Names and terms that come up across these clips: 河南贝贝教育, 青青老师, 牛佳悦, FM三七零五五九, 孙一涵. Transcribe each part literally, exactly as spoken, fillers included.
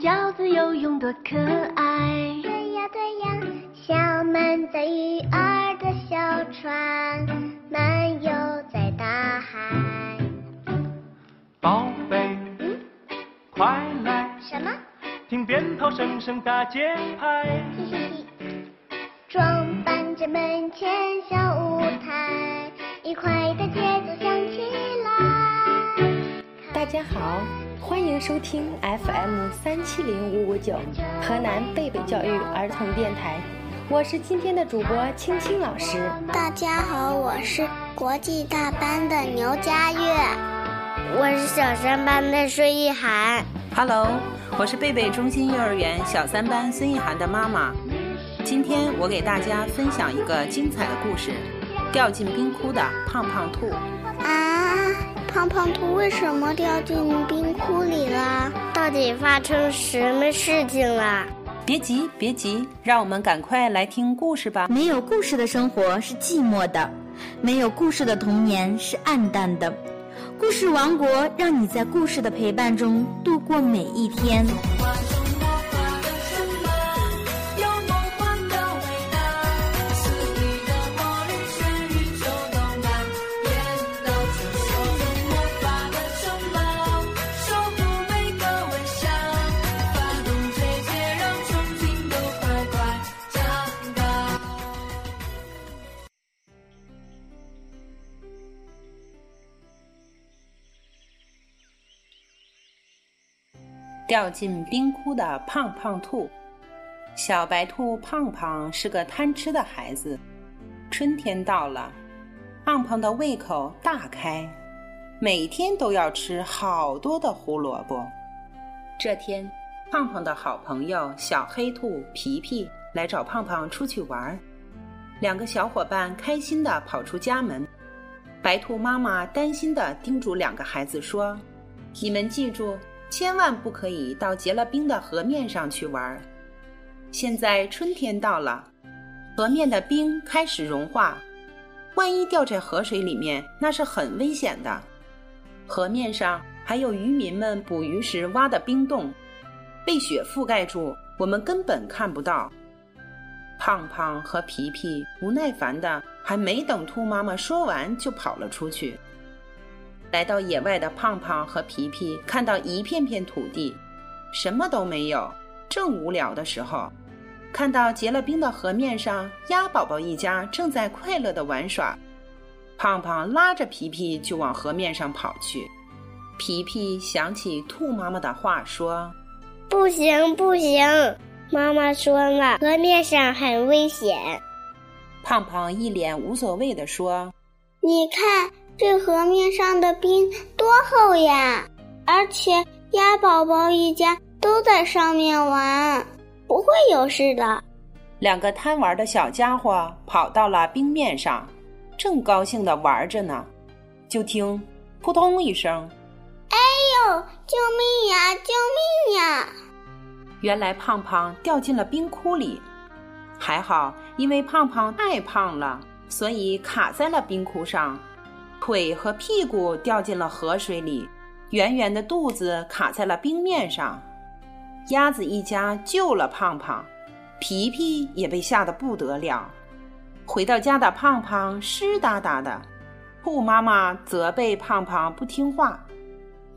饺子游泳多可爱。对呀对呀，小满载鱼儿的小船，漫游在大海。宝贝，嗯，快来。什么？听鞭炮声声打节拍。嘿嘿嘿，装扮着门前小舞台，愉快的节奏响起来。大家好。 欢迎收听 F M 三七零五五九河南贝贝教育儿童电台，我是今天的主播青青老师。大家好，我是国际大班的牛佳悦，我是小三班的孙一涵。Hello， 我是贝贝中心幼儿园小三班孙一涵的妈妈。今天我给大家分享一个精彩的故事，掉进冰窟的胖胖兔。啊。 胖胖兔为什么掉进冰窟里啦？到底发生什么事情啦？别急，别急，让我们赶快来听故事吧。没有故事的生活是寂寞的，没有故事的童年是暗淡的。故事王国让你在故事的陪伴中度过每一天。 掉进冰窟的胖胖兔，小白兔胖胖是个贪吃的孩子。春天到了，胖胖的胃口大开，每天都要吃好多的胡萝卜。这天，胖胖的好朋友小黑兔皮皮来找胖胖出去玩，两个小伙伴开心地跑出家门。白兔妈妈担心地叮嘱两个孩子说：“你们记住。” 千万不可以到结了冰的河面上去玩。现在春天到了，河面的冰开始融化，万一掉在河水里面，那是很危险的。河面上还有渔民们捕鱼时挖的冰洞，被雪覆盖住，我们根本看不到。胖胖和皮皮不耐烦的，还没等兔妈妈说完，就跑了出去。 来到野外的胖胖和皮皮看到一片片土地，什么都没有，正无聊的时候，看到结了冰的河面上，鸭宝宝一家正在快乐的玩耍。胖胖拉着皮皮就往河面上跑去。皮皮想起兔妈妈的话说：“不行不行，妈妈说了，河面上很危险。”胖胖一脸无所谓的说：“你看。” 这河面上的冰多厚呀！而且鸭宝宝一家都在上面玩，不会有事的。两个贪玩的小家伙跑到了冰面上，正高兴地玩着呢，就听扑通一声，“哎呦，救命呀！救命呀！”原来胖胖掉进了冰窟里，还好，因为胖胖太胖了，所以卡在了冰窟上。 腿和屁股掉进了河水里，圆圆的肚子卡在了冰面上。鸭子一家救了胖胖，皮皮也被吓得不得了。回到家的胖胖湿哒哒的，兔妈妈责备胖胖不听话，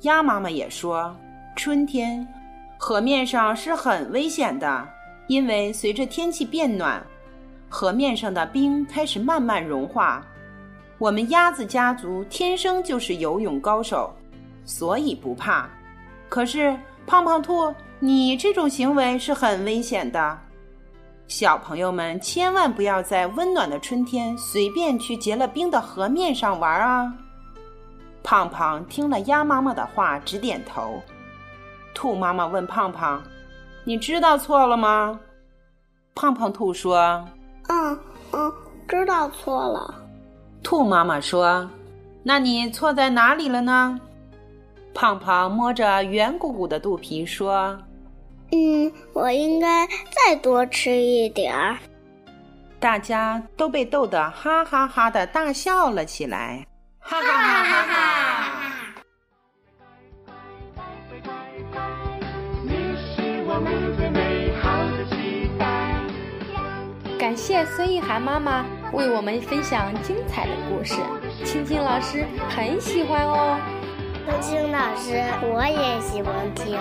鸭妈妈也说：“春天，河面上是很危险的，因为随着天气变暖，河面上的冰开始慢慢融化。” 我们鸭子家族天生就是游泳高手，所以不怕。可是胖胖兔，你这种行为是很危险的。小朋友们千万不要在温暖的春天随便去结了冰的河面上玩啊！胖胖听了鸭妈妈的话，直点头。兔妈妈问胖胖：“你知道错了吗？”胖胖兔说：“嗯嗯，知道错了。” 兔妈妈说：“那你错在哪里了呢？”胖胖摸着圆鼓鼓的肚皮说：“嗯，我应该再多吃一点儿。”大家都被逗得哈哈哈的大笑了起来，哈哈哈哈哈哈！你是感谢孙意涵妈妈为我们分享精彩的故事，青青老师很喜欢哦。青青老师，我也喜欢听。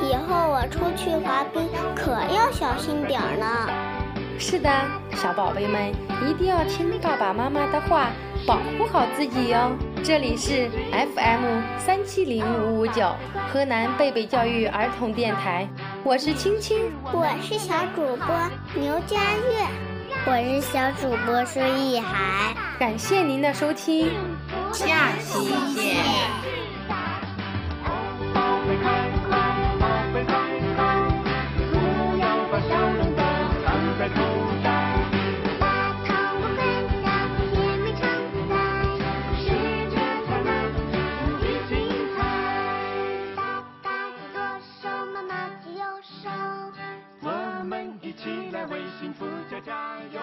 以后我出去滑冰可要小心点儿呢。是的，小宝贝们一定要听爸爸妈妈的话，保护好自己哦。这里是 F M 三七零五五九河南贝贝教育儿童电台，我是青青，我是小主播牛佳悦，我是小主播孙意涵。感谢您的收听，下期见。一起来为幸福加加油！